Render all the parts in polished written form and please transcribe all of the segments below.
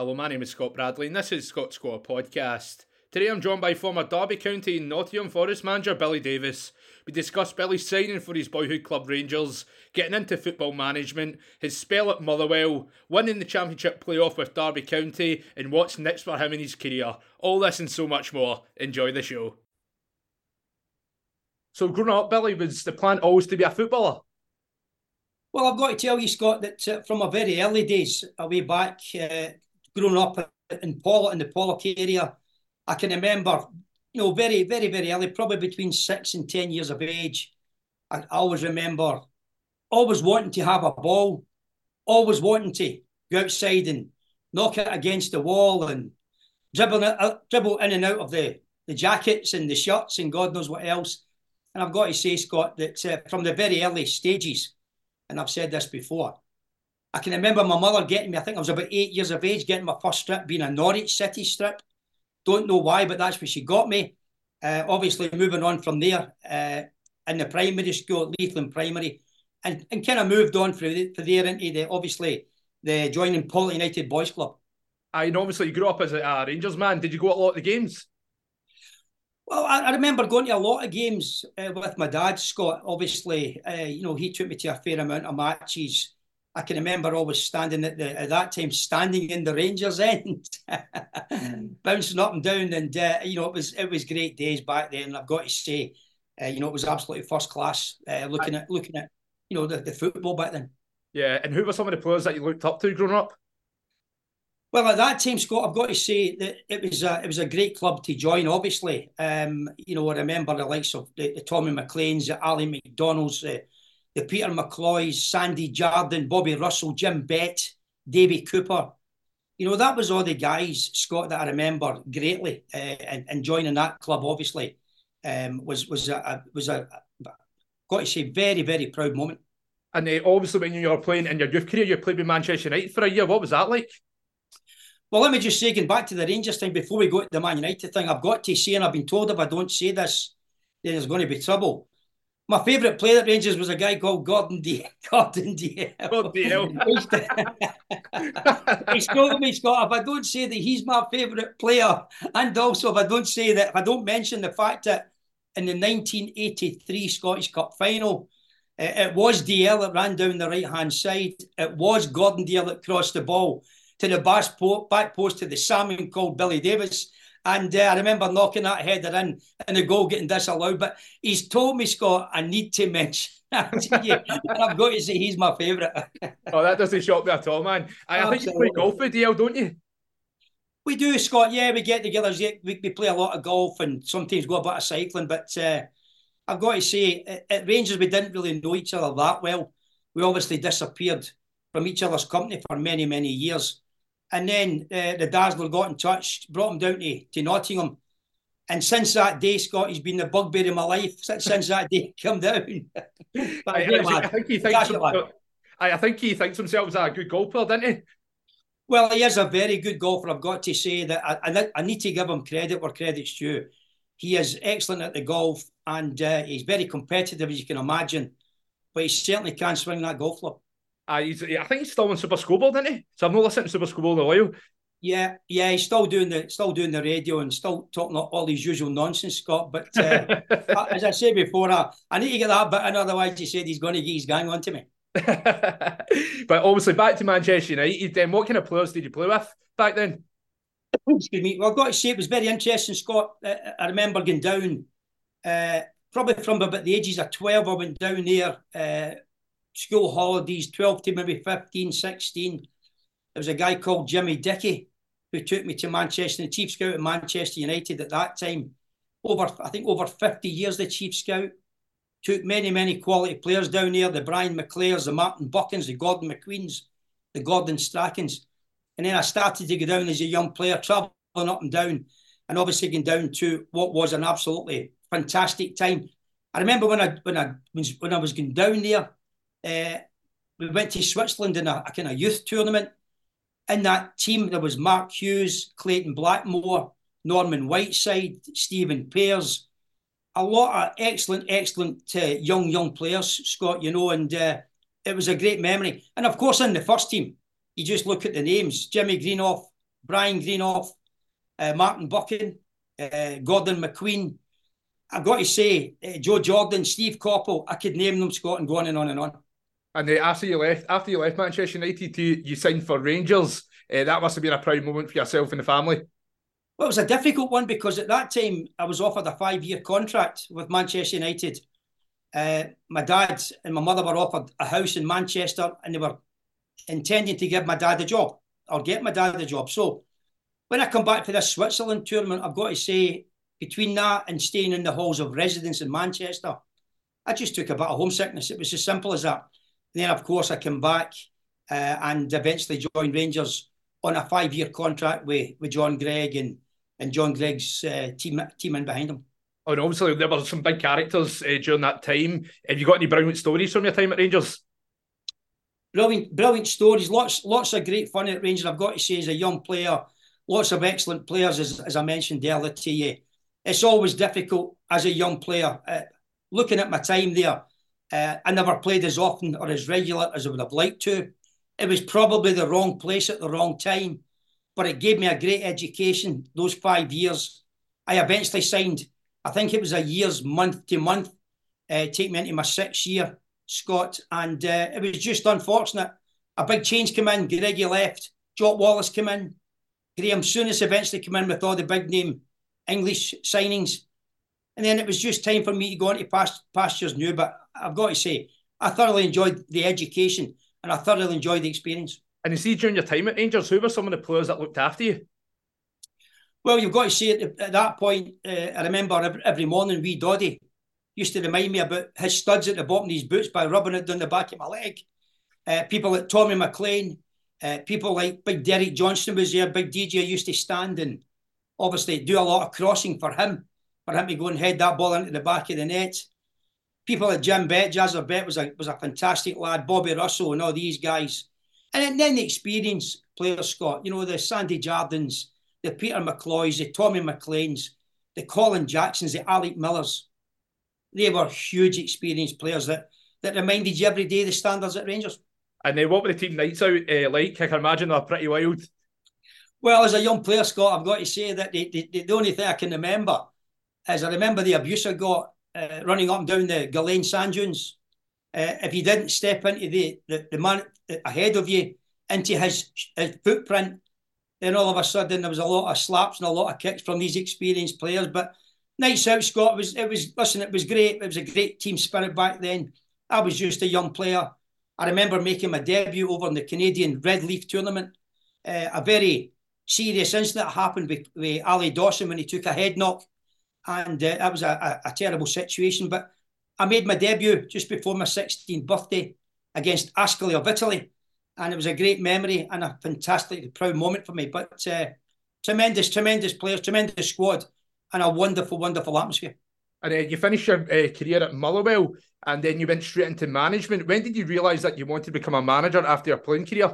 Hello, my name is Scott Bradley and this is ScotScore Podcast. Today I'm joined by former Derby County and Nottingham Forest manager Billy Davies. We discuss Billy's signing for his boyhood club Rangers, getting into football management, his spell at Motherwell, winning the championship playoff with Derby County and what's next for him in his career. All this and so much more. Enjoy the show. So growing up, Billy, was the plan always to be a footballer? Well, I've got to tell you, Scott, that from my very early days, way back, growing up in Pollock, in the Pollock area, I can remember, you know, very, very, very early, probably between 6 and 10 years of age, I always remember always wanting to have a ball, always wanting to go outside and knock it against the wall and dribble in and out of the jackets and the shirts and God knows what else. And I've got to say, Scott, that from the very early stages, and I've said this before, I can remember my mother getting me, I think I was about 8 years of age, getting my first strip being a Norwich City strip. Don't know why, but that's where she got me. Obviously, moving on from there in the primary school, Leithland Primary, and kind of moved on from there into the joining Paul United Boys Club. And obviously, you grew up as a Rangers man. Did you go to a lot of games? Well, I remember going to a lot of games with my dad, Scott. Obviously, you know, he took me to a fair amount of matches. I can remember always standing at that time in the Rangers end, bouncing up and down, and you know, it was great days back then. And I've got to say, you know, it was absolutely first class. Looking at you know the football back then. Yeah, and who were some of the players that you looked up to growing up? Well, at that time, Scott, I've got to say that it was a great club to join. Obviously, you know, I remember the likes of the Tommy McLeans, the Ali McDonalds. The Peter McCloys, Sandy Jardine, Bobby Russell, Jim Bett, Davy Cooper. You know, that was all the guys, Scott, that I remember greatly. And joining that club, obviously, was a got to say, very, very proud moment. And obviously, when you were playing in your youth career, you played with Manchester United for a year. What was that like? Well, let me just say, going back to the Rangers thing, before we go to the Man United thing, I've got to say, and I've been told if I don't say this, then there's going to be trouble. My favourite player at Rangers was a guy called Gordon Dalziel. Excuse me, Scott, if I don't say that he's my favourite player, and also if I don't mention the fact that in the 1983 Scottish Cup final, it was Dalziel that ran down the right-hand side. It was Gordon Dalziel that crossed the ball to the back post to the salmon called Billy Davies. And I remember knocking that header in and the goal getting disallowed. But he's told me, Scott, I need to mention that to you. And I've got to say he's my favourite. Oh, that doesn't shock me at all, man. I think you play golf with DL, don't you? We do, Scott. Yeah, we get together. We play a lot of golf and sometimes go a bit of cycling. But I've got to say, at Rangers, we didn't really know each other that well. We obviously disappeared from each other's company for many, many years. And then the Dazzler got in touch, brought him down to Nottingham. And since that day, Scott, he's been the bugbear of my life. Since that day, come down. But I think he thinks himself as a good golfer, doesn't he? Well, he is a very good golfer. I've got to say that I need to give him credit where credit's due. He is excellent at the golf and he's very competitive, as you can imagine. But he certainly can swing that golf club. I think he's still on Super Scoreboard, isn't he? So I've not listened to Super Scoreboard in a while. Yeah, he's still doing the radio and still talking all his usual nonsense, Scott. But as I said before, I need to get that bit in, otherwise he said he's going to get his gang onto me. But obviously, back to Manchester United, then what kind of players did you play with back then? Excuse me. Well, I've got to say it was very interesting, Scott. I remember going down, probably from about the ages of 12, I went down there. School holidays, 12 to maybe 15, 16. There was a guy called Jimmy Dickey who took me to Manchester, the chief scout at Manchester United at that time. Over 50 years, the chief scout. Took many, many quality players down there, the Brian McClairs, the Martin Buchans, the Gordon McQueens, the Gordon Strachans. And then I started to go down as a young player, travelling up and down, and obviously going down to what was an absolutely fantastic time. I remember when I was going down there, we went to Switzerland in a kind of youth tournament. In that team, there was Mark Hughes, Clayton Blackmore, Norman Whiteside, Stephen Pearson. A lot of excellent young players, Scott, you know, and it was a great memory. And of course, in the first team, you just look at the names, Jimmy Greenough, Brian Greenough, Martin Buchan, Gordon McQueen. I've got to say, Joe Jordan, Steve Coppell, I could name them, Scott, and go on and on and on. And after you left Manchester United, you signed for Rangers. That must have been a proud moment for yourself and the family. Well, it was a difficult one because at that time I was offered a 5-year contract with Manchester United. My dad and my mother were offered a house in Manchester and they were intending to give my dad a job or get my dad a job. So when I come back for this Switzerland tournament, I've got to say, between that and staying in the halls of residence in Manchester, I just took a bit of homesickness. It was as simple as that. And then, of course, I came back and eventually joined Rangers on a 5-year contract with John Gregg and John Gregg's team in behind him. Oh, and obviously there were some big characters during that time. Have you got any brilliant stories from your time at Rangers? Brilliant stories. Lots of great fun at Rangers. I've got to say, as a young player, lots of excellent players, as I mentioned earlier to you. It's always difficult as a young player. Looking at my time there, I never played as often or as regular as I would have liked to. It was probably the wrong place at the wrong time, but it gave me a great education, those 5 years. I eventually signed, I think it was a year's month to month, take me into my 6th year, Scott, and it was just unfortunate. A big change came in, Greggy left, Jock Wallace came in, Graham Souness eventually came in with all the big name English signings. And then it was just time for me to go into pastures new, but I've got to say, I thoroughly enjoyed the education and I thoroughly enjoyed the experience. And you see, during your time at Rangers, who were some of the players that looked after you? Well, you've got to say, at that point, I remember every morning, wee Doddy used to remind me about his studs at the bottom of his boots by rubbing it down the back of my leg. People like Tommy McLean, people like Big Derek Johnson was there, Big DJ used to stand and obviously do a lot of crossing for him to go and head that ball into the back of the net. People like Jim Bett, Jazzer Bett was a fantastic lad, Bobby Russell and all these guys. And then the experienced players, Scott, you know, the Sandy Jardines, the Peter McCloys, the Tommy McLeans, the Colin Jacksons, the Alec Millers. They were huge experienced players that reminded you every day the standards at Rangers. And what were the team nights out like? I can imagine they're pretty wild. Well, as a young player, Scott, I've got to say that the only thing I can remember is I remember the abuse I got running up and down the Gillane sand dunes. If you didn't step into the man ahead of you, into his footprint, then all of a sudden there was a lot of slaps and a lot of kicks from these experienced players. But nights out, Scott, it was great. It was a great team spirit back then. I was just a young player. I remember making my debut over in the Canadian Red Leaf tournament. A very serious incident happened with Ali Dawson when he took a head knock. And that was a terrible situation. But I made my debut just before my 16th birthday against Ascoli of Italy. And it was a great memory and a fantastically proud moment for me. But tremendous players, tremendous squad and a wonderful, wonderful atmosphere. And you finished your career at Motherwell and then you went straight into management. When did you realise that you wanted to become a manager after your playing career?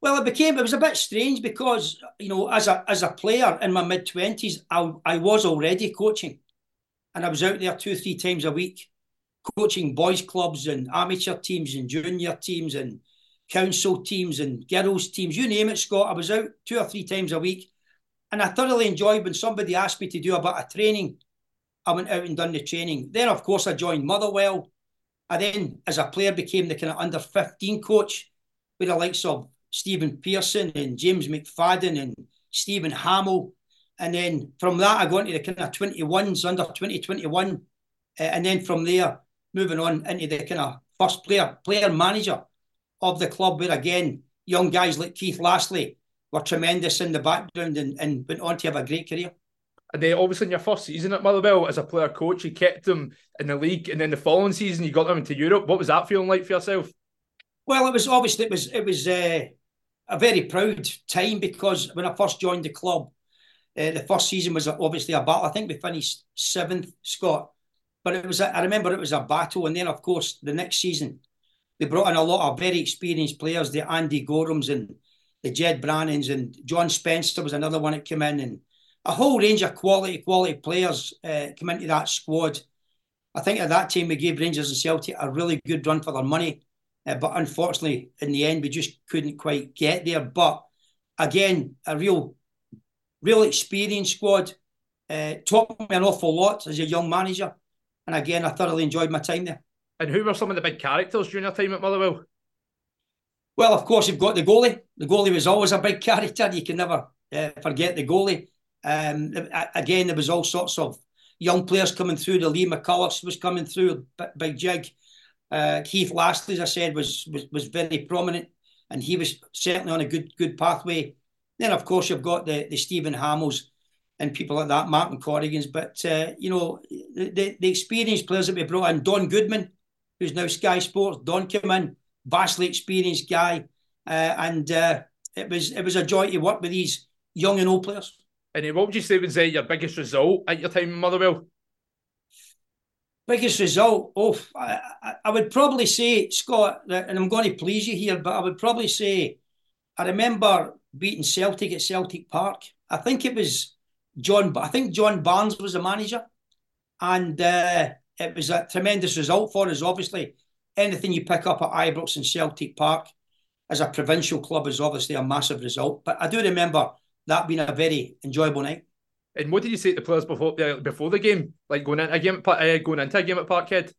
Well, it was a bit strange because, you know, as a player in my mid-20s, I was already coaching. And I was out there 2-3 times a week, coaching boys clubs and amateur teams and junior teams and council teams and girls teams, you name it, Scott. I was out 2 or 3 times a week. And I thoroughly enjoyed when somebody asked me to do a bit of training. I went out and done the training. Then, of course, I joined Motherwell. I then, as a player, became the kind of under-15 coach with the likes of Stephen Pearson and James McFadden and Stephen Hamill. And then from that, I got into the kind of 21s, under 2021. And then from there, moving on into the kind of first player manager of the club, where again, young guys like Keith Lasley were tremendous in the background and went on to have a great career. And then obviously in your first season at Motherwell as a player coach, you kept them in the league. And then the following season, you got them into Europe. What was that feeling like for yourself? Well, it was a very proud time because when I first joined the club, the first season was obviously a battle. I think we finished 7th, Scott. But I remember it was a battle. And then, of course, the next season, they brought in a lot of very experienced players, the Andy Gorhams and the Jed Brannans and John Spencer was another one that came in. And a whole range of quality players came into that squad. I think at that time we gave Rangers and Celtic a really good run for their money. But unfortunately, in the end, we just couldn't quite get there. But again, a real experienced squad. Taught me an awful lot as a young manager. And again, I thoroughly enjoyed my time there. And who were some of the big characters during your time at Motherwell? Well, of course, you've got the goalie. The goalie was always a big character. You can never forget the goalie. Again, there was all sorts of young players coming through. The Lee McCulloch was coming through, big jig. Keith Lasley, as I said, was very prominent, and he was certainly on a good pathway. Then, of course, you've got the Stephen Hamills and people like that, Martin Corrigan's. But, you know, the experienced players that we brought in, Don Goodman, who's now Sky Sports. Don came in, vastly experienced guy. It was a joy to work with these young and old players. And what would you say was your biggest result at your time in Motherwell? Biggest result? Oh, I would probably say, Scott, and I'm going to please you here, but I would probably say I remember beating Celtic at Celtic Park. I think it was John Barnes was the manager. And it was a tremendous result for us, obviously. Anything you pick up at Ibrox and Celtic Park as a provincial club is obviously a massive result. But I do remember that being a very enjoyable night. And what did you say to the players before the game? Like going into a game at Parkhead?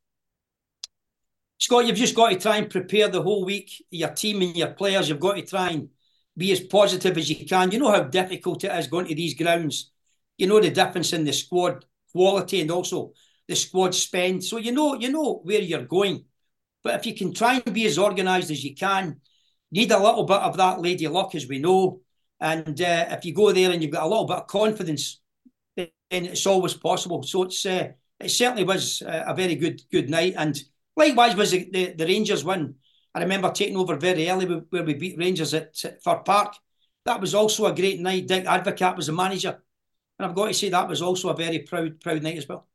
Scott, you've just got to try and prepare the whole week. Your team and your players, you've got to try and be as positive as you can. You know how difficult it is going to these grounds. You know the difference in the squad quality and also the squad spend. So you know where you're going. But if you can try and be as organised as you can, need a little bit of that lady luck, as we know. And if you go there and you've got a little bit of confidence, then it's always possible. So it certainly was a very good night. And likewise was the Rangers win. I remember taking over very early where we beat Rangers at Fir Park. That was also a great night. Dick Advocat was the manager. And I've got to say that was also a very proud night as well.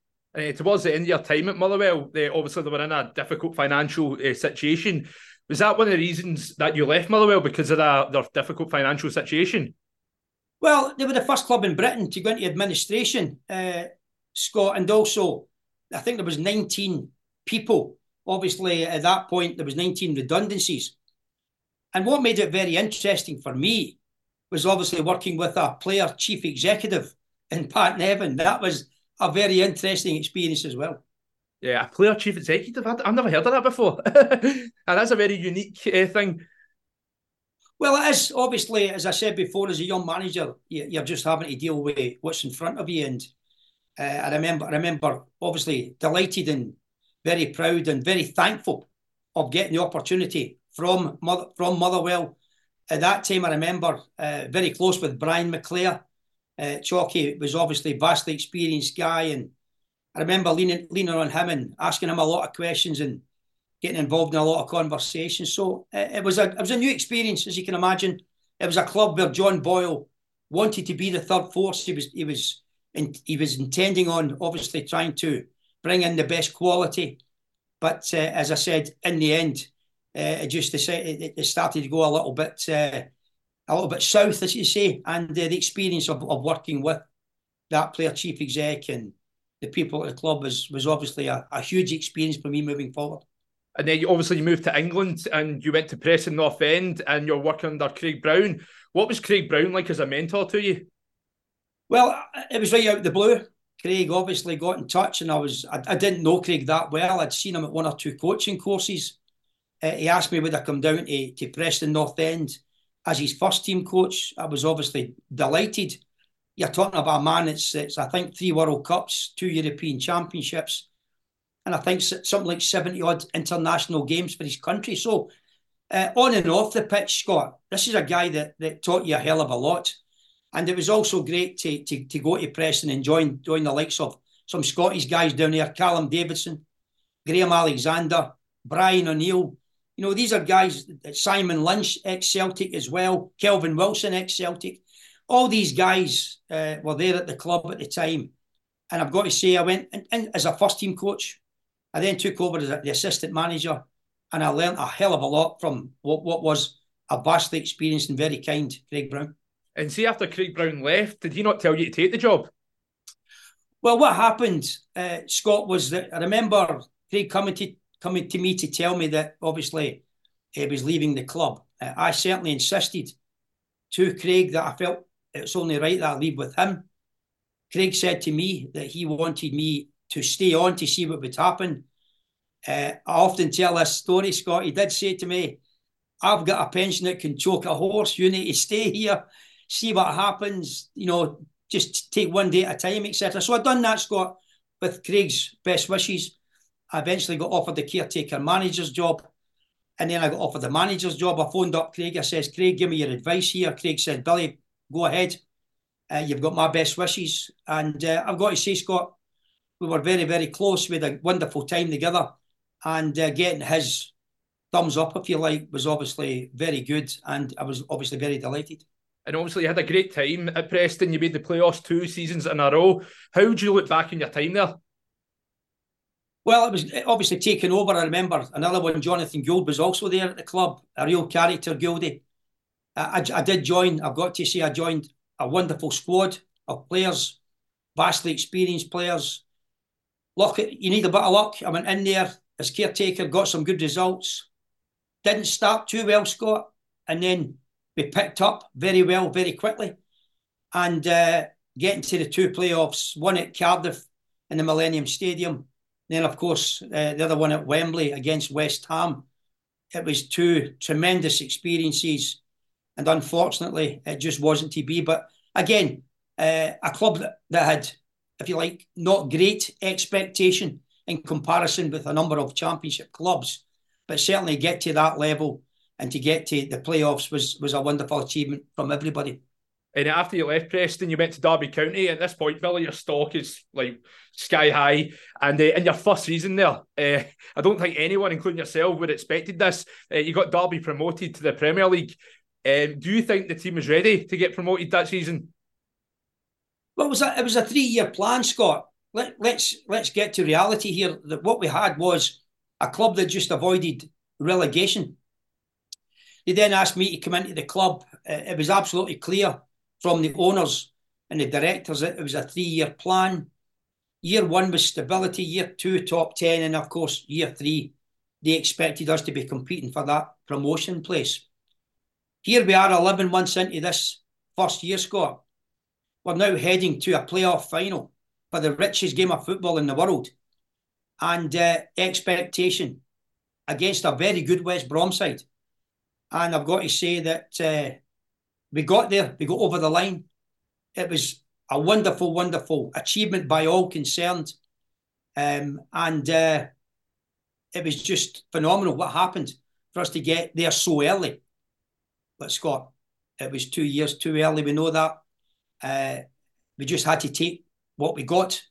Towards the end of your time at Motherwell, obviously they were in a difficult financial situation. Was that one of the reasons that you left Motherwell, because of their difficult financial situation? Well, they were the first club in Britain to go into administration, Scott, and also I think there was 19 people. Obviously, at that point, there was 19 redundancies. And what made it very interesting for me was obviously working with a player chief executive in Pat Nevin. That was a very interesting experience as well. Yeah, a player chief executive. I've never heard of that before. And that's a very unique thing. Well, it is. Obviously, as I said before, as a young manager, you're just having to deal with what's in front of you. And I remember, obviously, delighted and very proud and very thankful of getting the opportunity from Motherwell. At that time, I remember, very close with Brian McClair. Chalky was obviously a vastly experienced guy, and I remember leaning on him and asking him a lot of questions and getting involved in a lot of conversations. So it was a new experience, as you can imagine. It was a club where John Boyle wanted to be the third force. He was intending on obviously trying to bring in the best quality, but as I said, in the end, it started to go a little bit south, as you say, and the experience of working with that player chief exec and the people at the club was obviously a huge experience for me moving forward. And then you moved to England and you went to Preston North End and you're working under Craig Brown. What was Craig Brown like as a mentor to you? Well, it was right out of the blue. Craig obviously got in touch, and I didn't know Craig that well. I'd seen him at one or two coaching courses. He asked me would I come down to Preston North End as his first team coach. I was obviously delighted. You're talking about a man that's, I think, 3 World Cups, 2 European Championships, and I think something like 70-odd international games for his country. So, on and off the pitch, Scott, this is a guy that taught you a hell of a lot. And it was also great to go to Preston and join the likes of some Scottish guys down there, Callum Davidson, Graham Alexander, Brian O'Neill. You know, these are guys, Simon Lynch, ex-Celtic as well, Kelvin Wilson, ex-Celtic. All these guys were there at the club at the time. And I've got to say, I went in as a first-team coach. I then took over as the assistant manager, and I learned a hell of a lot from what was a vastly experienced and very kind Craig Brown. And see, after Craig Brown left, did he not tell you to take the job? Well, what happened, Scott, was that I remember Craig coming to me to tell me that, obviously, he was leaving the club. I certainly insisted to Craig that I felt it's only right that I leave with him. Craig said to me that he wanted me to stay on to see what would happen. I often tell this story, Scott. He did say to me, I've got a pension that can choke a horse. You need to stay here, see what happens, you know, just take one day at a time, etc. So I've done that, Scott, with Craig's best wishes. I eventually got offered the caretaker manager's job, and then I got offered the manager's job. I phoned up Craig. I says, Craig, give me your advice here. Craig said, Billy, go ahead. You've got my best wishes. And I've got to say, Scott, we were very, very close. We had a wonderful time together. And getting his thumbs up, if you like, was obviously very good. And I was obviously very delighted. And obviously you had a great time at Preston. You made the playoffs 2 seasons in a row. How would you look back on your time there? Well, it was obviously taken over. I remember another one, Jonathan Gould, was also there at the club. A real character, Gouldie. I did join, I've got to say, I joined a wonderful squad of players, vastly experienced players. Luck, you need a bit of luck. I went in there as caretaker, got some good results. Didn't start too well, Scott. And then we picked up very well, very quickly. And getting to the 2 playoffs, one at Cardiff in the Millennium Stadium. Then, of course, the other one at Wembley against West Ham. It was 2 tremendous experiences. And unfortunately, it just wasn't to be. But again, a club that had, if you like, not great expectation in comparison with a number of championship clubs. But certainly get to that level and to get to the playoffs was a wonderful achievement from everybody. And after you left Preston, you went to Derby County. At this point, Billy, your stock is like sky high. And in your first season there, I don't think anyone, including yourself, would have expected this. You got Derby promoted to the Premier League. Do you think the team was ready to get promoted that season? Well, it was a 3-year plan, Scott. Let's get to reality here. That what we had was a club that just avoided relegation. They then asked me to come into the club. It was absolutely clear from the owners and the directors that it was a 3-year plan. Year 1 was stability. Year 2, top 10, and of course, year 3, they expected us to be competing for that promotion place. Here we are, 11 months into this first year, Scott. We're now heading to a playoff final for the richest game of football in the world. And expectation against a very good West Brom side. And I've got to say that we got there. We got over the line. It was a wonderful, wonderful achievement by all concerned. And it was just phenomenal what happened for us to get there so early. But Scott, it was 2 years too early. We know that. We just had to take what we got,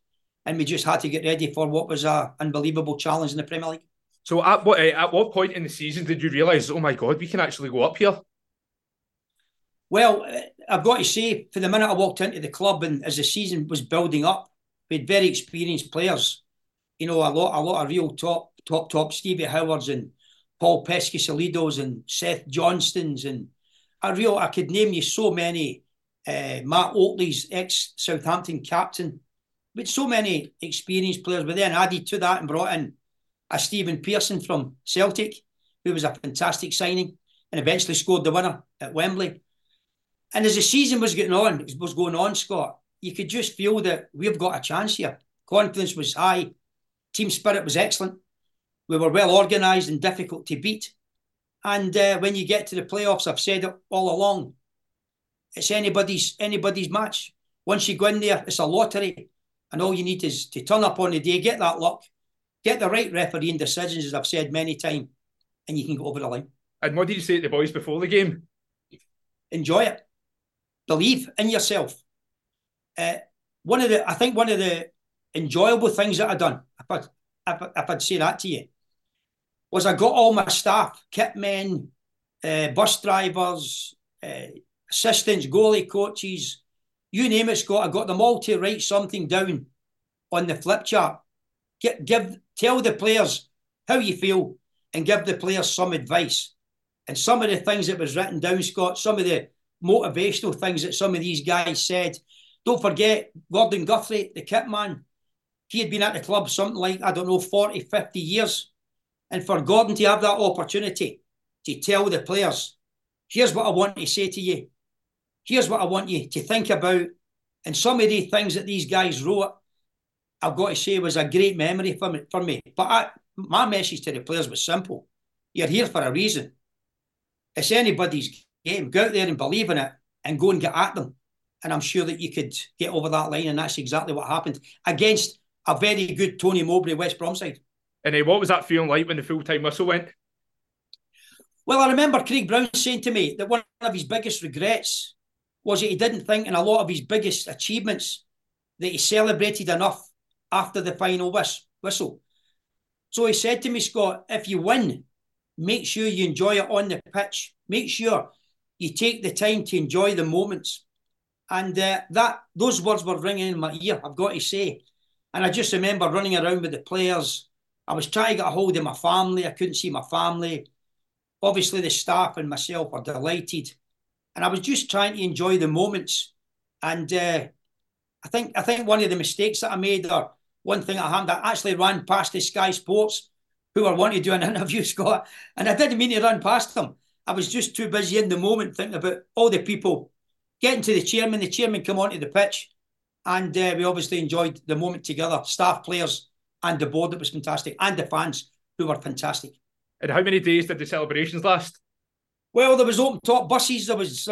and we just had to get ready for what was an unbelievable challenge in the Premier League. So at what point in the season did you realise, oh my God, we can actually go up here? Well, I've got to say, for the minute I walked into the club and as the season was building up, we had very experienced players. You know, a lot of real top Stevie Howards and Paul Pesci-Salidos and Seth Johnstons and I could name you so many. Matt Oatley's ex-Southampton captain. With so many experienced players. But then added to that and brought in a Stephen Pearson from Celtic, who was a fantastic signing and eventually scored the winner at Wembley. And as the season was going on, Scott, you could just feel that we've got a chance here. Confidence was high. Team spirit was excellent. We were well organised and difficult to beat. And when you get to the playoffs, I've said it all along, it's anybody's match. Once you go in there, it's a lottery. And all you need is to turn up on the day, get that luck, get the right refereeing decisions, as I've said many times, and you can go over the line. And what did you say to the boys before the game? Enjoy it. Believe in yourself. I think one of the enjoyable things that I've done, if I'd say that to you, was I got all my staff, kit men, bus drivers, assistants, goalie coaches, you name it, Scott, I got them all to write something down on the flip chart. Tell the players how you feel and give the players some advice. And some of the things that was written down, Scott, some of the motivational things that some of these guys said. Don't forget, Gordon Guthrie, the kit man, he had been at the club something like, I don't know, 40, 50 years. And for Gordon to have that opportunity to tell the players, here's what I want to say to you. here's what I want you to think about. And some of the things that these guys wrote, I've got to say, was a great memory for me. But my message to the players was simple. You're here for a reason. It's anybody's game. Go out there and believe in it and go and get at them. And I'm sure that you could get over that line, and that's exactly what happened against a very good Tony Mowbray West Brom side. And what was that feeling like when the full-time whistle went? Well, I remember Craig Brown saying to me that one of his biggest regrets was that he didn't think in a lot of his biggest achievements that he celebrated enough after the final whistle. So he said to me, Scott, if you win, make sure you enjoy it on the pitch. Make sure you take the time to enjoy the moments. And those words were ringing in my ear, I've got to say. And I just remember running around with the players. I was trying to get a hold of my family. I couldn't see my family. Obviously, the staff and myself were delighted. And I was just trying to enjoy the moments. And I think one of the mistakes that I made, or one thing that happened, I actually ran past the Sky Sports, who were wanting to do an interview, Scott. And I didn't mean to run past them. I was just too busy in the moment thinking about all the people. Getting to the chairman. The chairman came onto the pitch. And we obviously enjoyed the moment together. Staff, players, and the board, that was fantastic. And the fans, who were fantastic. And how many days did the celebrations last? Well, there was open-top buses. There was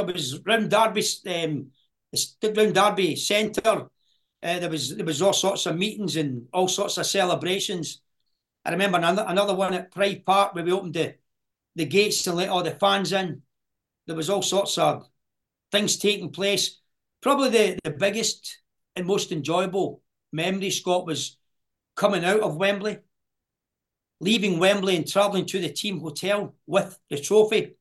round Derby, round Derby Centre. There was all sorts of meetings and all sorts of celebrations. I remember another one at Pride Park where we opened the gates and let all the fans in. There was all sorts of things taking place. Probably the biggest and most enjoyable memory, Scott, was coming out of Wembley, leaving Wembley and travelling to the team hotel with the trophy.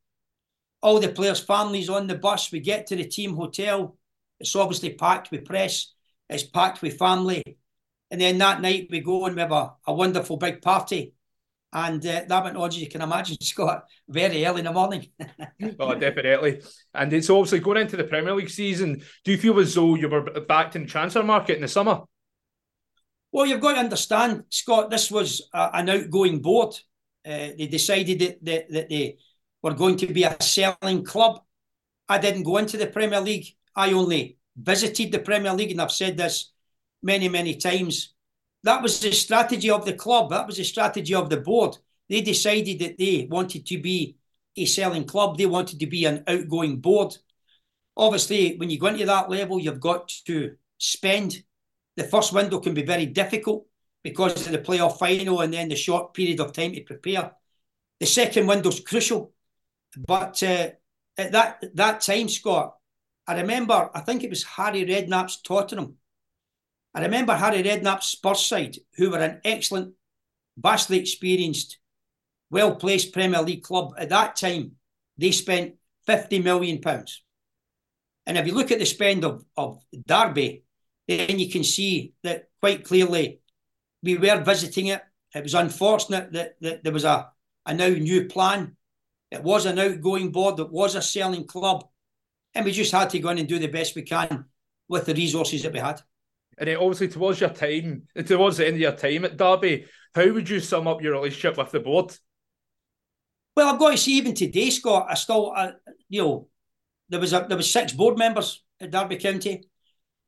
All the players' families on the bus. We get to the team hotel. It's obviously packed with press. It's packed with family. And then that night we go and we have a wonderful big party. And that went on, as you can imagine, Scott, very early in the morning. Oh, definitely. And it's obviously going into the Premier League season. Do you feel as though you were backed in the transfer market in the summer? Well, you've got to understand, Scott, this was an outgoing board. They decided that they were going to be a selling club. I didn't go into the Premier League. I only visited the Premier League, and I've said this many, many times. That was the strategy of the club. That was the strategy of the board. They decided that they wanted to be a selling club. They wanted to be an outgoing board. Obviously, when you go into that level, you've got to spend. The first window can be very difficult because of the playoff final and then the short period of time to prepare. The second window's crucial. But at that time, Scott, I remember, I think it was Harry Redknapp's Tottenham. I remember Harry Redknapp's Spurs side, who were an excellent, vastly experienced, well-placed Premier League club. At that time, they spent £50 million. And if you look at the spend of Derby, then you can see that quite clearly we were visiting it. It was unfortunate that there was a now new plan. It was an outgoing board. It was a selling club. And we just had to go in and do the best we can with the resources that we had. And obviously towards the end of your time at Derby, how would you sum up your relationship with the board? Well, I've got to say, even today, Scott, I still, there was 6 board members at Derby County.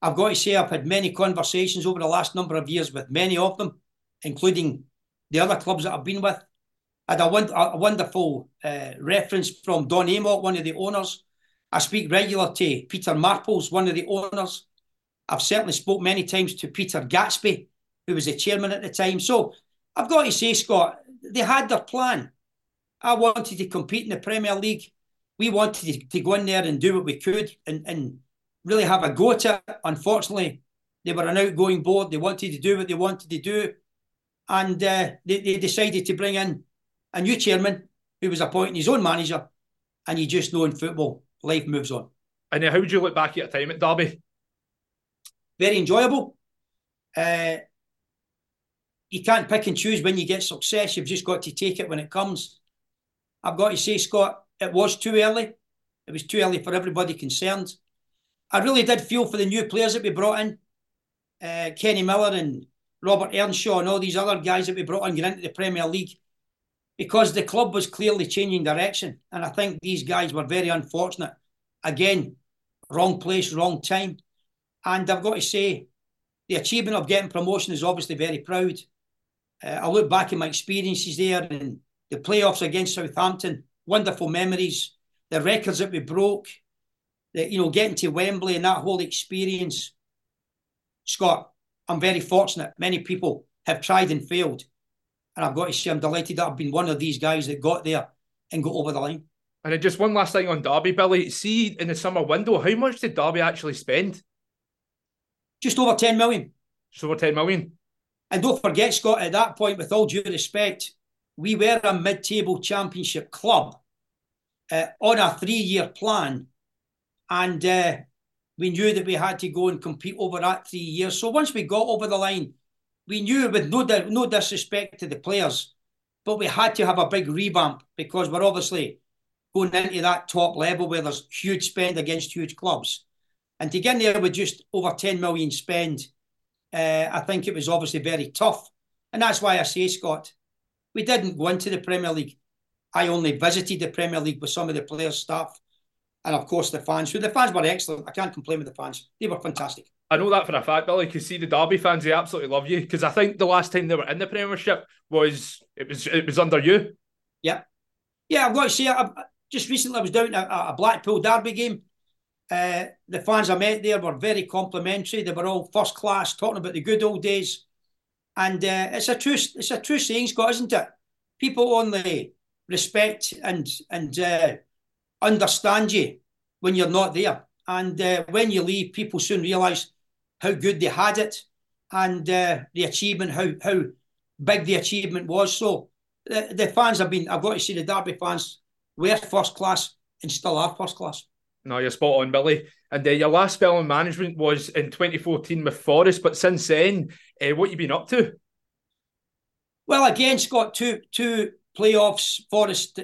I've got to say I've had many conversations over the last number of years with many of them, including the other clubs that I've been with. I had a wonderful reference from Don Amott, one of the owners. I speak regularly to Peter Marples, one of the owners. I've certainly spoke many times to Peter Gatsby, who was the chairman at the time. So I've got to say, Scott, they had their plan. I wanted to compete in the Premier League. We wanted to go in there and do what we could and really have a go at it. Unfortunately, they were an outgoing board. They wanted to do what they wanted to do. And they decided to bring in a new chairman who was appointing his own manager. And you just know in football, life moves on. And how would you look back at your time at Derby? Very enjoyable. You can't pick and choose when you get success. You've just got to take it when it comes. I've got to say, Scott, it was too early. It was too early for everybody concerned. I really did feel for the new players that we brought in. Kenny Miller and Robert Earnshaw and all these other guys that we brought in into the Premier League, because the club was clearly changing direction. And I think these guys were very unfortunate. Again, wrong place, wrong time. And I've got to say, the achievement of getting promotion is obviously very proud. I look back at my experiences there and the playoffs against Southampton, wonderful memories, the records that we broke, the, you know, getting to Wembley and that whole experience. Scott, I'm very fortunate. Many people have tried and failed. And I've got to say, I'm delighted that I've been one of these guys that got there and got over the line. And then just one last thing on Derby, Billy. See, in the summer window, how much did Derby actually spend? Just over 10 million. Just over 10 million. And don't forget, Scott, at that point, with all due respect, we were a mid-table championship club on a 3-year plan. And we knew that we had to go and compete over that 3 years. So once we got over the line, we knew, with no disrespect to the players, but we had to have a big revamp because we're obviously going into that top level where there's huge spend against huge clubs. And to get in there with just over 10 million spend, I think it was obviously very tough. And that's why I say, Scott, we didn't go into the Premier League. I only visited the Premier League with some of the players' staff and, of course, the fans. So the fans were excellent. I can't complain with the fans. They were fantastic. I know that for a fact, Billy, because see, the Derby fans, they absolutely love you. Because I think the last time they were in the Premiership was under you. Yeah. Yeah, I've got to say, just recently I was down at a Blackpool Derby game. The fans I met there were very complimentary. They were all first class, talking about the good old days. And it's a true saying, Scott, isn't it? People only respect and understand you when you're not there. And when you leave, people soon realise how good they had it and the achievement, how big the achievement was. So the fans have been, I've got to say, the Derby fans were first class and still are first class. No, you're spot on, Billy. And your last spell in management was in 2014 with Forest, but since then, what have you been up to? Well, again, Scott, two playoffs. Forest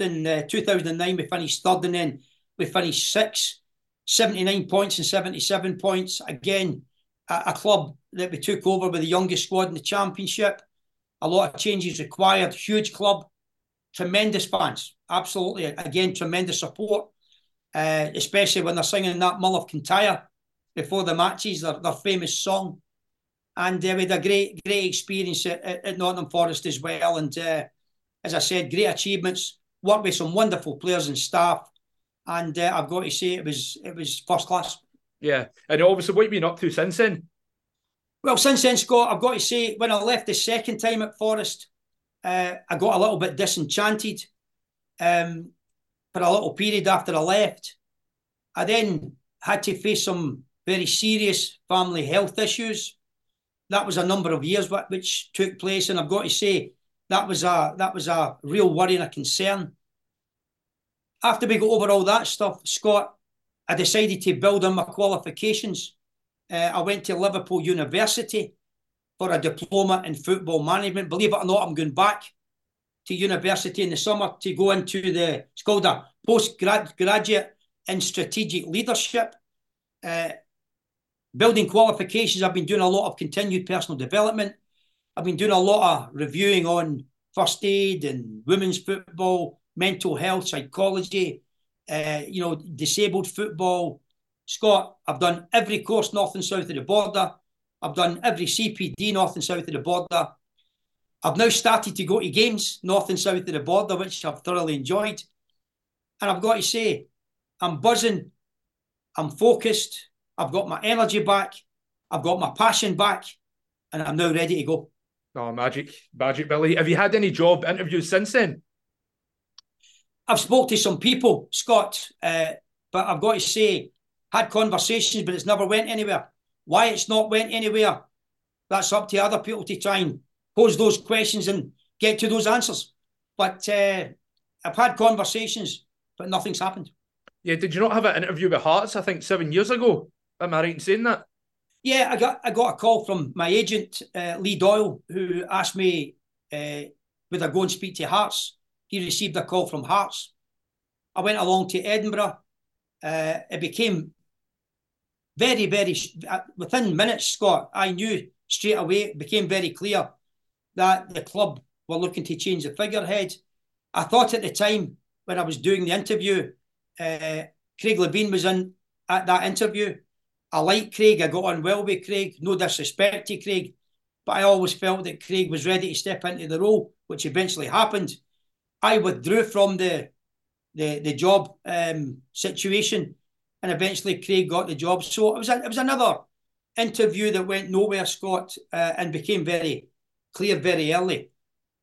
in 2009, we finished third, and then we finished sixth. 79 points and 77 points. Again, a club that we took over with the youngest squad in the championship. A lot of changes required. Huge club. Tremendous fans. Absolutely. Again, tremendous support. Especially when they're singing that Mull of Kintyre before the matches, their famous song. And we had a great experience at Nottingham Forest as well. And as I said, great achievements. Worked with some wonderful players and staff. And I've got to say, it was first class. Yeah. And obviously, what have you been up to since then? Well, since then, Scott, I've got to say, when I left the second time at Forest, I got a little bit disenchanted. For a little period after I left, I then had to face some very serious family health issues. That was a number of years which took place, and I've got to say that was a real worry and a concern. After we got over all that stuff, Scott, I decided to build on my qualifications. I went to Liverpool University for a diploma in football management. Believe it or not, I'm going back to university in the summer to go into it's called a postgraduate in strategic leadership. Building qualifications, I've been doing a lot of continued personal development. I've been doing a lot of reviewing on first aid and women's football, mental health, psychology, disabled football. Scott, I've done every course north and south of the border. I've done every CPD north and south of the border. I've now started to go to games north and south of the border, which I've thoroughly enjoyed. And I've got to say, I'm buzzing. I'm focused. I've got my energy back. I've got my passion back. And I'm now ready to go. Oh, magic, Billy. Have you had any job interviews since then? I've spoke to some people, Scott, but I've got to say, had conversations, but it's never went anywhere. Why it's not went anywhere, that's up to other people to try and pose those questions and get to those answers. But I've had conversations, but nothing's happened. Yeah, did you not have an interview with Hearts, I think, 7 years ago? Am I right in saying that? Yeah, I got a call from my agent, Lee Doyle, who asked me would I go and speak to Hearts. He received a call from Hearts. I went along to Edinburgh. It became very, very... within minutes, Scott, I knew straight away, it became very clear that the club were looking to change the figurehead. I thought at the time when I was doing the interview, Craig Levein was in at that interview. I like Craig. I got on well with Craig. No disrespect to Craig, but I always felt that Craig was ready to step into the role, which eventually happened. I withdrew from the job situation, and eventually Craig got the job. So it was another interview that went nowhere, Scott, and became very clear very early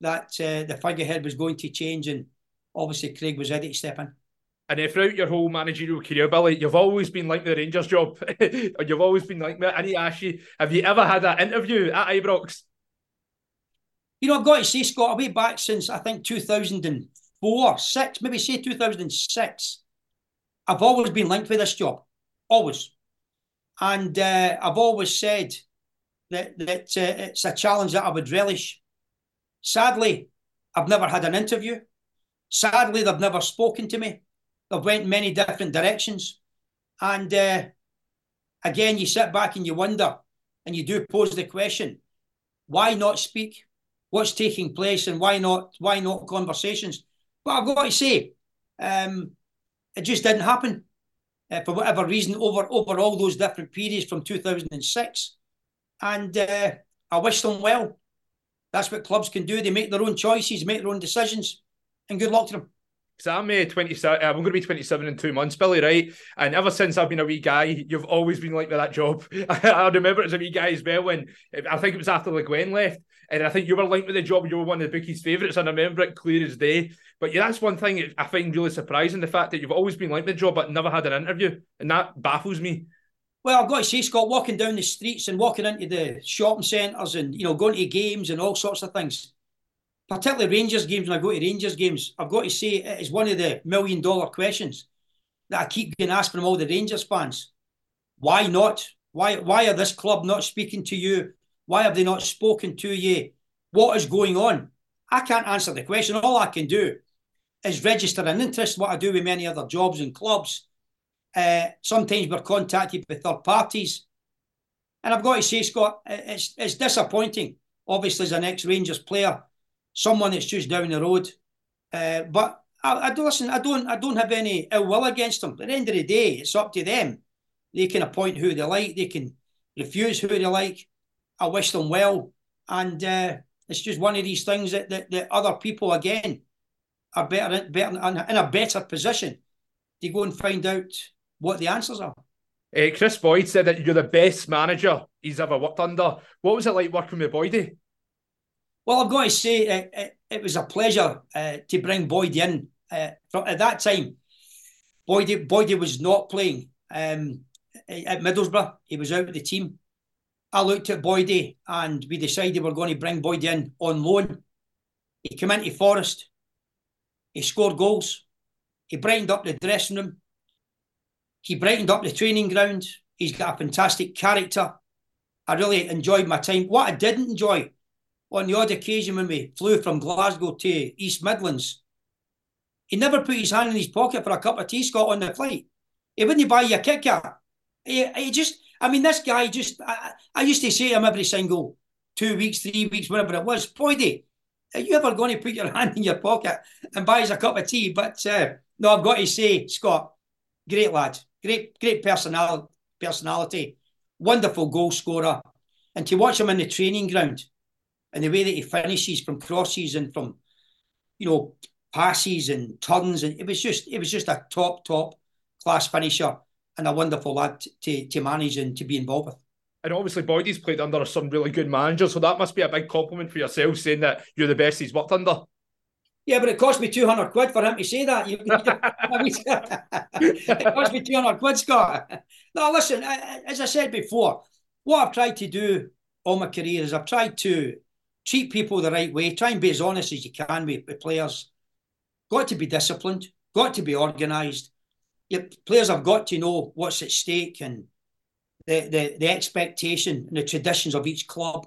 that the figurehead was going to change, and obviously Craig was ready to step in. And throughout your whole managerial career, Billy, you've always been linked with the Rangers job. You've always been linked with it. I need to ask you, have you ever had an interview at Ibrox? You know, I've got to say, Scott, I've been back since, I think, 2006. I've always been linked with this job. Always. And I've always said that it's a challenge that I would relish. Sadly, I've never had an interview. Sadly, they've never spoken to me. They've went many different directions. And again, you sit back and you wonder, and you do pose the question, why not speak? What's taking place, and why not conversations? But I've got to say, it just didn't happen. For whatever reason, over all those different periods from 2006. And I wish them well. That's what clubs can do. They make their own choices, make their own decisions. And good luck to them. So I'm going to be 27 in 2 months, Billy, right? And ever since I've been a wee guy, you've always been linked with that job. I remember as a wee guy as well, when I think it was after Le Guin left, and I think you were linked with the job. You were one of the bookies' favourites, and I remember it clear as day. But yeah, that's one thing I find really surprising, the fact that you've always been linked with the job but never had an interview, and that baffles me. Well, I've got to say, Scott, walking down the streets and walking into the shopping centres and, you know, going to games and all sorts of things, particularly Rangers games, when I go to Rangers games, I've got to say it is one of the $1 million questions that I keep getting asked from all the Rangers fans. Why not? Why are this club not speaking to you? Why have they not spoken to you? What is going on? I can't answer the question. All I can do is register an interest, what I do with many other jobs and clubs. Sometimes we're contacted by third parties. And I've got to say, Scott, it's disappointing, obviously, as an ex-Rangers player, someone that's just down the road. But I don't have any ill will against them. At the end of the day, it's up to them. They can appoint who they like. They can refuse who they like. I wish them well. And it's just one of these things that other people, again, are better in a better position to go and find out what the answers are. Chris Boyd said that you're the best manager he's ever worked under. What was it like working with Boydie? Well, I've got to say, it was a pleasure to bring Boydie in. At that time, Boydie was not playing at Middlesbrough. He was out of the team. I looked at Boydie and we decided we're going to bring Boydie in on loan. He came into Forest. He scored goals. He brightened up the dressing room. He brightened up the training ground. He's got a fantastic character. I really enjoyed my time. What I didn't enjoy, on the odd occasion when we flew from Glasgow to East Midlands, he never put his hand in his pocket for a cup of tea, Scott, on the flight. He wouldn't buy you a Kit Kat. This guy just, I used to say to him every single 2 weeks, 3 weeks, whatever it was, Boydie, are you ever going to put your hand in your pocket and buy us a cup of tea? But no, I've got to say, Scott, great lad, great personality, wonderful goal scorer. And to watch him in the training ground, and the way that he finishes from crosses and from, you know, passes and turns, and it was just a top class finisher and a wonderful lad to manage and to be involved with. And obviously, Boydie's played under some really good managers, so that must be a big compliment for yourself, saying that you're the best he's worked under. Yeah, but it cost me £200 for him to say that. It cost me £200, Scott. Now, listen, as I said before, what I've tried to do all my career is I've tried to treat people the right way. Try and be as honest as you can with players. Got to be disciplined. Got to be organised. Players have got to know what's at stake and the expectation and the traditions of each club.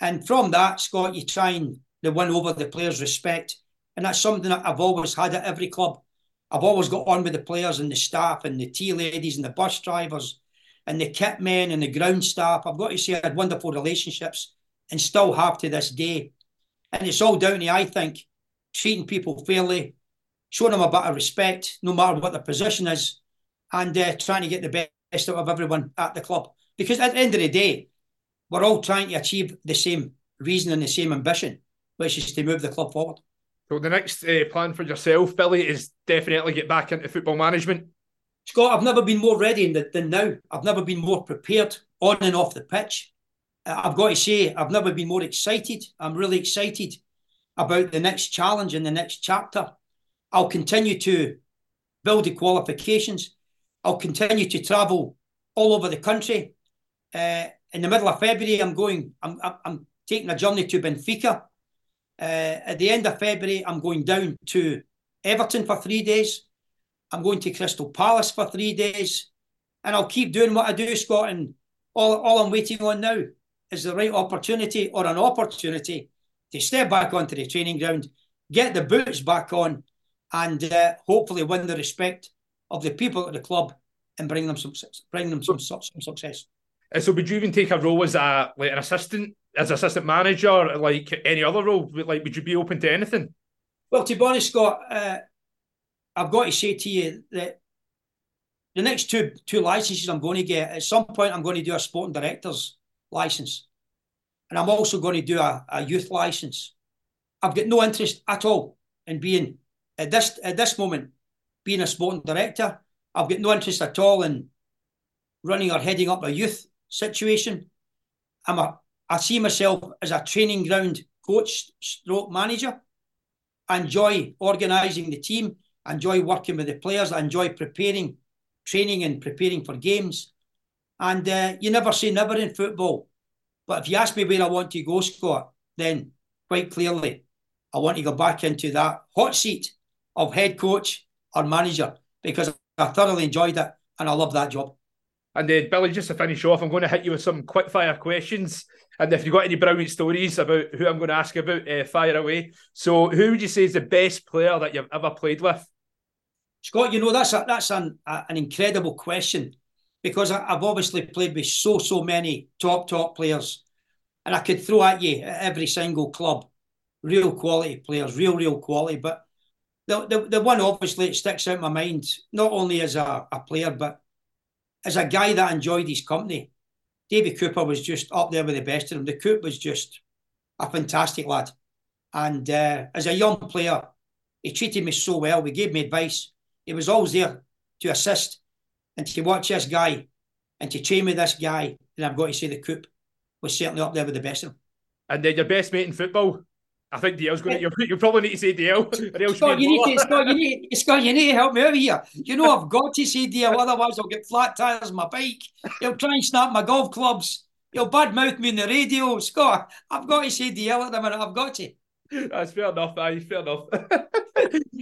And from that, Scott, you try and win over the players' respect. And that's something that I've always had at every club. I've always got on with the players and the staff and the tea ladies and the bus drivers and the kit men and the ground staff. I've got to say I had wonderful relationships and still have to this day. And it's all down to, I think, treating people fairly, showing them a bit of respect, no matter what their position is, and trying to get the best out of everyone at the club. Because at the end of the day, we're all trying to achieve the same reason and the same ambition, which is to move the club forward. So the next plan for yourself, Billy, is definitely get back into football management. Scott, I've never been more ready than now. I've never been more prepared on and off the pitch. I've got to say, I've never been more excited. I'm really excited about the next challenge and the next chapter. I'll continue to build the qualifications. I'll continue to travel all over the country. In the middle of February, I'm taking a journey to Benfica. At the end of February, I'm going down to Everton for 3 days. I'm going to Crystal Palace for 3 days. And I'll keep doing what I do, Scott. And all I'm waiting on now is the right opportunity or an opportunity to step back onto the training ground, get the boots back on, and hopefully win the respect of the people at the club and bring them some success. So would you even take a role as an assistant, as assistant manager, like any other role? Like, would you be open to anything? Well, to be honest, Scott, I've got to say to you that the next two licences I'm going to get, at some point I'm going to do a sporting director's licence. And I'm also going to do a youth licence. I've got no interest at all in being, at this moment, being a sporting director. I've got no interest at all in running or heading up a youth situation. I see myself as a training ground coach / manager. I enjoy organising the team. I enjoy working with the players. I enjoy preparing for games. And you never say never in football. But if you ask me where I want to go, Scott, then quite clearly, I want to go back into that hot seat of head coach or manager because I thoroughly enjoyed it and I love that job. And then, Billy, just to finish off, I'm going to hit you with some quick-fire questions. And if you've got any brilliant stories about who I'm going to ask about, fire away. So who would you say is the best player that you've ever played with? Scott, you know, that's an incredible question. Because I've obviously played with so many top players. And I could throw at you at every single club, real quality players, real quality. But the one obviously sticks out in my mind, not only as a player, but as a guy that enjoyed his company. Davy Cooper was just up there with the best of them. The Coop was just a fantastic lad. And as a young player, he treated me so well. He gave me advice. He was always there to assist. And to watch this guy and to train with this guy, then I've got to say the Coop was certainly up there with the best of them. And then your best mate in football? I think DL's going to... You probably need to say DL. Scott, you need to help me out here. You know I've got to say DL, otherwise I'll get flat tyres on my bike. He'll try and snap my golf clubs. He'll badmouth me in the radio. Scott, I've got to say DL at the minute. I've got to. That's fair enough, man. Fair enough.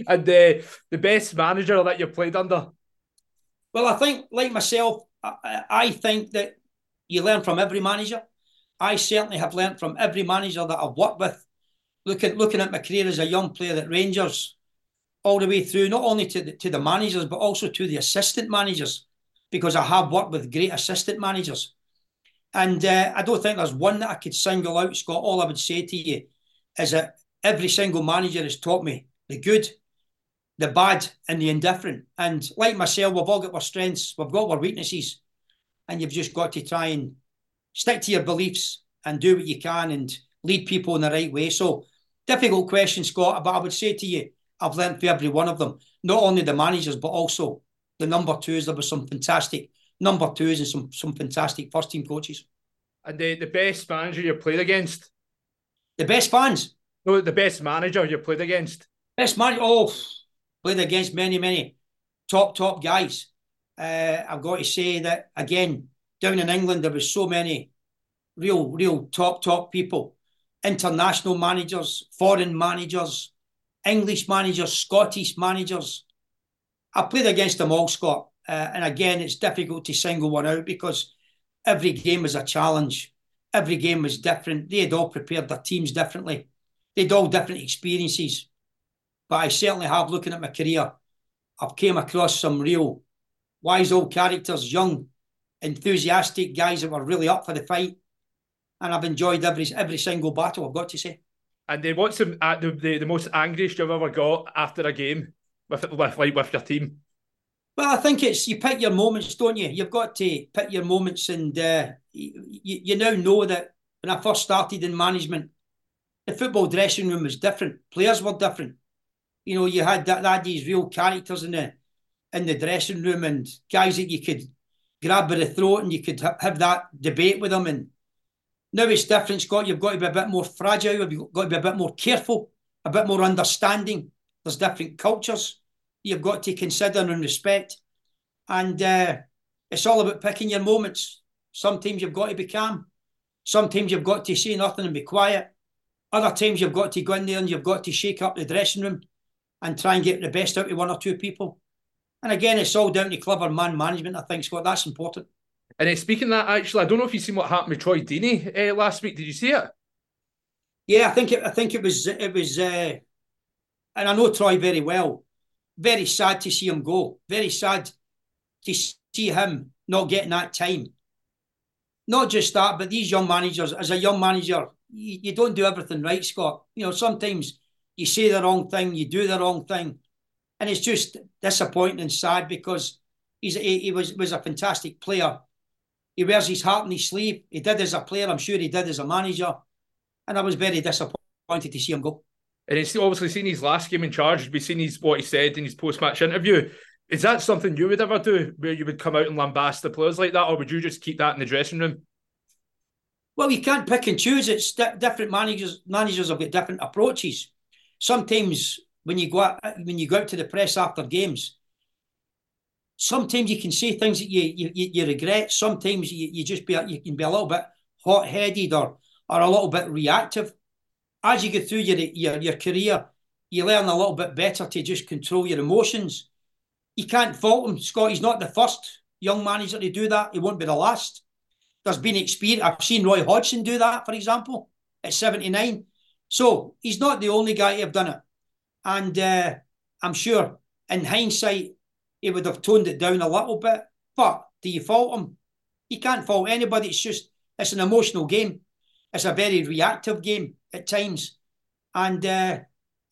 And the best manager that you've played under? Well, I think, like myself, I think that you learn from every manager. I certainly have learned from every manager that I've worked with. Looking at my career as a young player at Rangers, all the way through, not only to the managers, but also to the assistant managers, because I have worked with great assistant managers. And I don't think there's one that I could single out, Scott. All I would say to you is that every single manager has taught me the good, the bad and the indifferent. And like myself, we've all got our strengths, we've got our weaknesses, and you've just got to try and stick to your beliefs and do what you can and lead people in the right way. So, difficult question, Scott, but I would say to you, I've learned from every one of them, not only the managers, but also the number twos. There were some fantastic number twos and some fantastic first team coaches. And the best manager you played against? The best fans? No, the best manager you played against? Best manager? Oh... Played against many top guys. I've got to say that again, down in England there was so many real top people, international managers, foreign managers, English managers, Scottish managers. I played against them all, Scott. And again, it's difficult to single one out because every game was a challenge. Every game was different. They had all prepared their teams differently. They had all different experiences. But I certainly have, looking at my career, I've came across some real wise old characters, young, enthusiastic guys that were really up for the fight. And I've enjoyed every single battle, I've got to say. And then what's the most angriest you've ever got after a game with your team? Well, I think it's, you pick your moments, don't you? You've got to pick your moments, and you now know that when I first started in management, the football dressing room was different. Players were different. You know, you had that these real characters in the dressing room, and guys that you could grab by the throat and you could have that debate with them. And now it's different, Scott. You've got to be a bit more fragile. You've got to be a bit more careful, a bit more understanding. There's different cultures you've got to consider and respect. And it's all about picking your moments. Sometimes you've got to be calm. Sometimes you've got to say nothing and be quiet. Other times you've got to go in there and you've got to shake up the dressing room and try and get the best out of one or two people. And again, it's all down to clever man management, I think, Scott. That's important. And speaking of that, actually, I don't know if you've seen what happened with Troy Deeney last week. Did you see it? Yeah, I think it was. And I know Troy very well. Very sad to see him go. Very sad to see him not getting that time. Not just that, but these young managers. As a young manager, you don't do everything right, Scott. You know, sometimes you say the wrong thing, you do the wrong thing, and it's just disappointing and sad because he was a fantastic player. He wears his heart on his sleeve. He did as a player. I'm sure he did as a manager, and I was very disappointed to see him go. And it's obviously seen his last game in charge. We've seen what he said in his post-match interview. Is that something you would ever do, where you would come out and lambast the players like that, or would you just keep that in the dressing room? Well, you can't pick and choose. It's different managers. Managers have got different approaches. Sometimes when you go out to the press after games, sometimes you can say things that you regret. Sometimes you can be a little bit hot-headed or a little bit reactive. As you get through your career, you learn a little bit better to just control your emotions. You can't fault him, Scott. He's not the first young manager to do that. He won't be the last. There's been experience. I've seen Roy Hodgson do that, for example, at 79. So he's not the only guy to have done it. And I'm sure, in hindsight, he would have toned it down a little bit. But do you fault him? You can't fault anybody. It's just, it's an emotional game. It's a very reactive game at times. And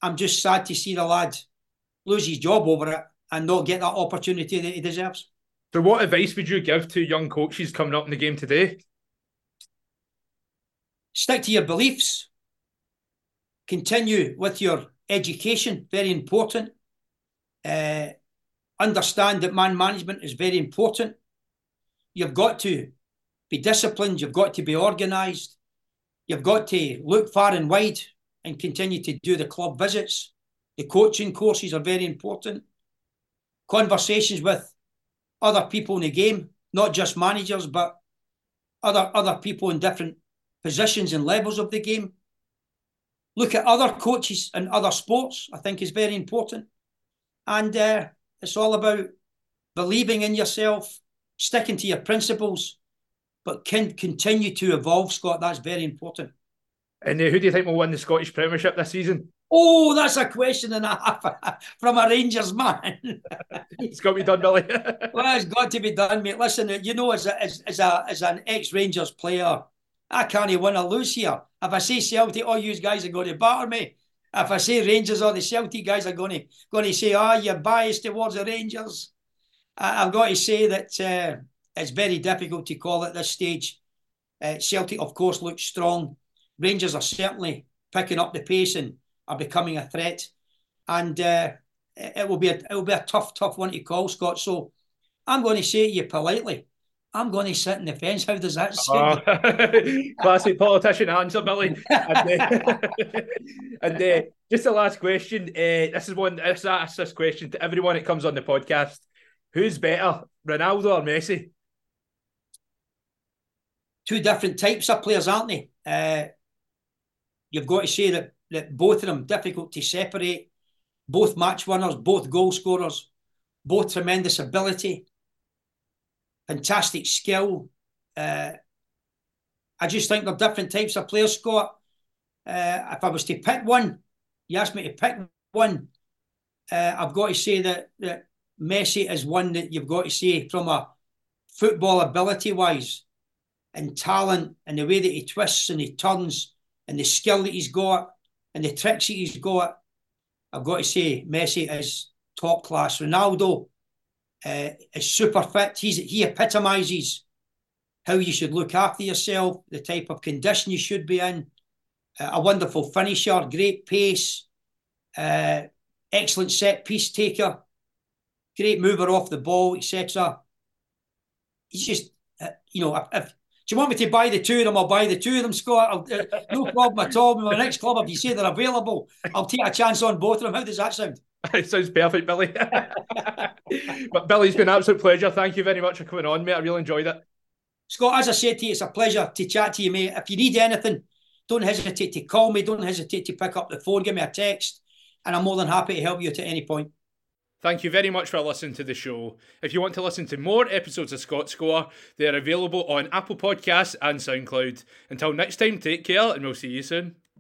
I'm just sad to see the lad lose his job over it and not get that opportunity that he deserves. So what advice would you give to young coaches coming up in the game today? Stick to your beliefs. Continue with your education. Very important. Understand that man management is very important. You've got to be disciplined. You've got to be organised. You've got to look far and wide and continue to do the club visits. The coaching courses are very important. Conversations with other people in the game, not just managers, but other people in different positions and levels of the game. Look at other coaches and other sports, I think is very important. And it's all about believing in yourself, sticking to your principles, but can continue to evolve, Scott. That's very important. And who do you think will win the Scottish Premiership this season? Oh, that's a question and a half from a Rangers man. It's got to be done, Billy. Well, it's got to be done, mate. Listen, you know, as an ex-Rangers player, I can't win or lose here. If I say Celtic, all you guys are going to batter me. If I say Rangers, all the Celtic guys are going to say, you're biased towards the Rangers. I've got to say that... It's very difficult to call at this stage. Celtic, of course, looks strong. Rangers are certainly picking up the pace and are becoming a threat. And it will be a tough one to call, Scott. So I'm going to say to you politely, I'm going to sit in the fence. How does that sound? Classic politician answer, Billy. And just the last question. I ask this question to everyone that comes on the podcast. Who's better, Ronaldo or Messi? Two different types of players, aren't they? You've got to say that both of them difficult to separate. Both match winners, both goal scorers, both tremendous ability, fantastic skill. I just think they're different types of players, Scott. If I was to pick one, you asked me to pick one. I've got to say that Messi is one that you've got to say from a football ability-wise and talent and the way that he twists and he turns and the skill that he's got and the tricks that he's got. I've got to say Messi is top class. Ronaldo is super fit. He epitomises how you should look after yourself, the type of condition you should be in. A wonderful finisher, great pace, excellent set-piece taker, great mover off the ball, etc. He's just, do you want me to buy the two of them? I'll buy the two of them, Scott. No problem at all. My next club, if you say they're available, I'll take a chance on both of them. How does that sound? It sounds perfect, Billy. But Billy, it's been an absolute pleasure. Thank you very much for coming on, mate. I really enjoyed it. Scott, as I said to you, it's a pleasure to chat to you, mate. If you need anything, don't hesitate to call me. Don't hesitate to pick up the phone. Give me a text. And I'm more than happy to help you at any point. Thank you very much for listening to the show. If you want to listen to more episodes of ScotScore, they are available on Apple Podcasts and SoundCloud. Until next time, take care and we'll see you soon.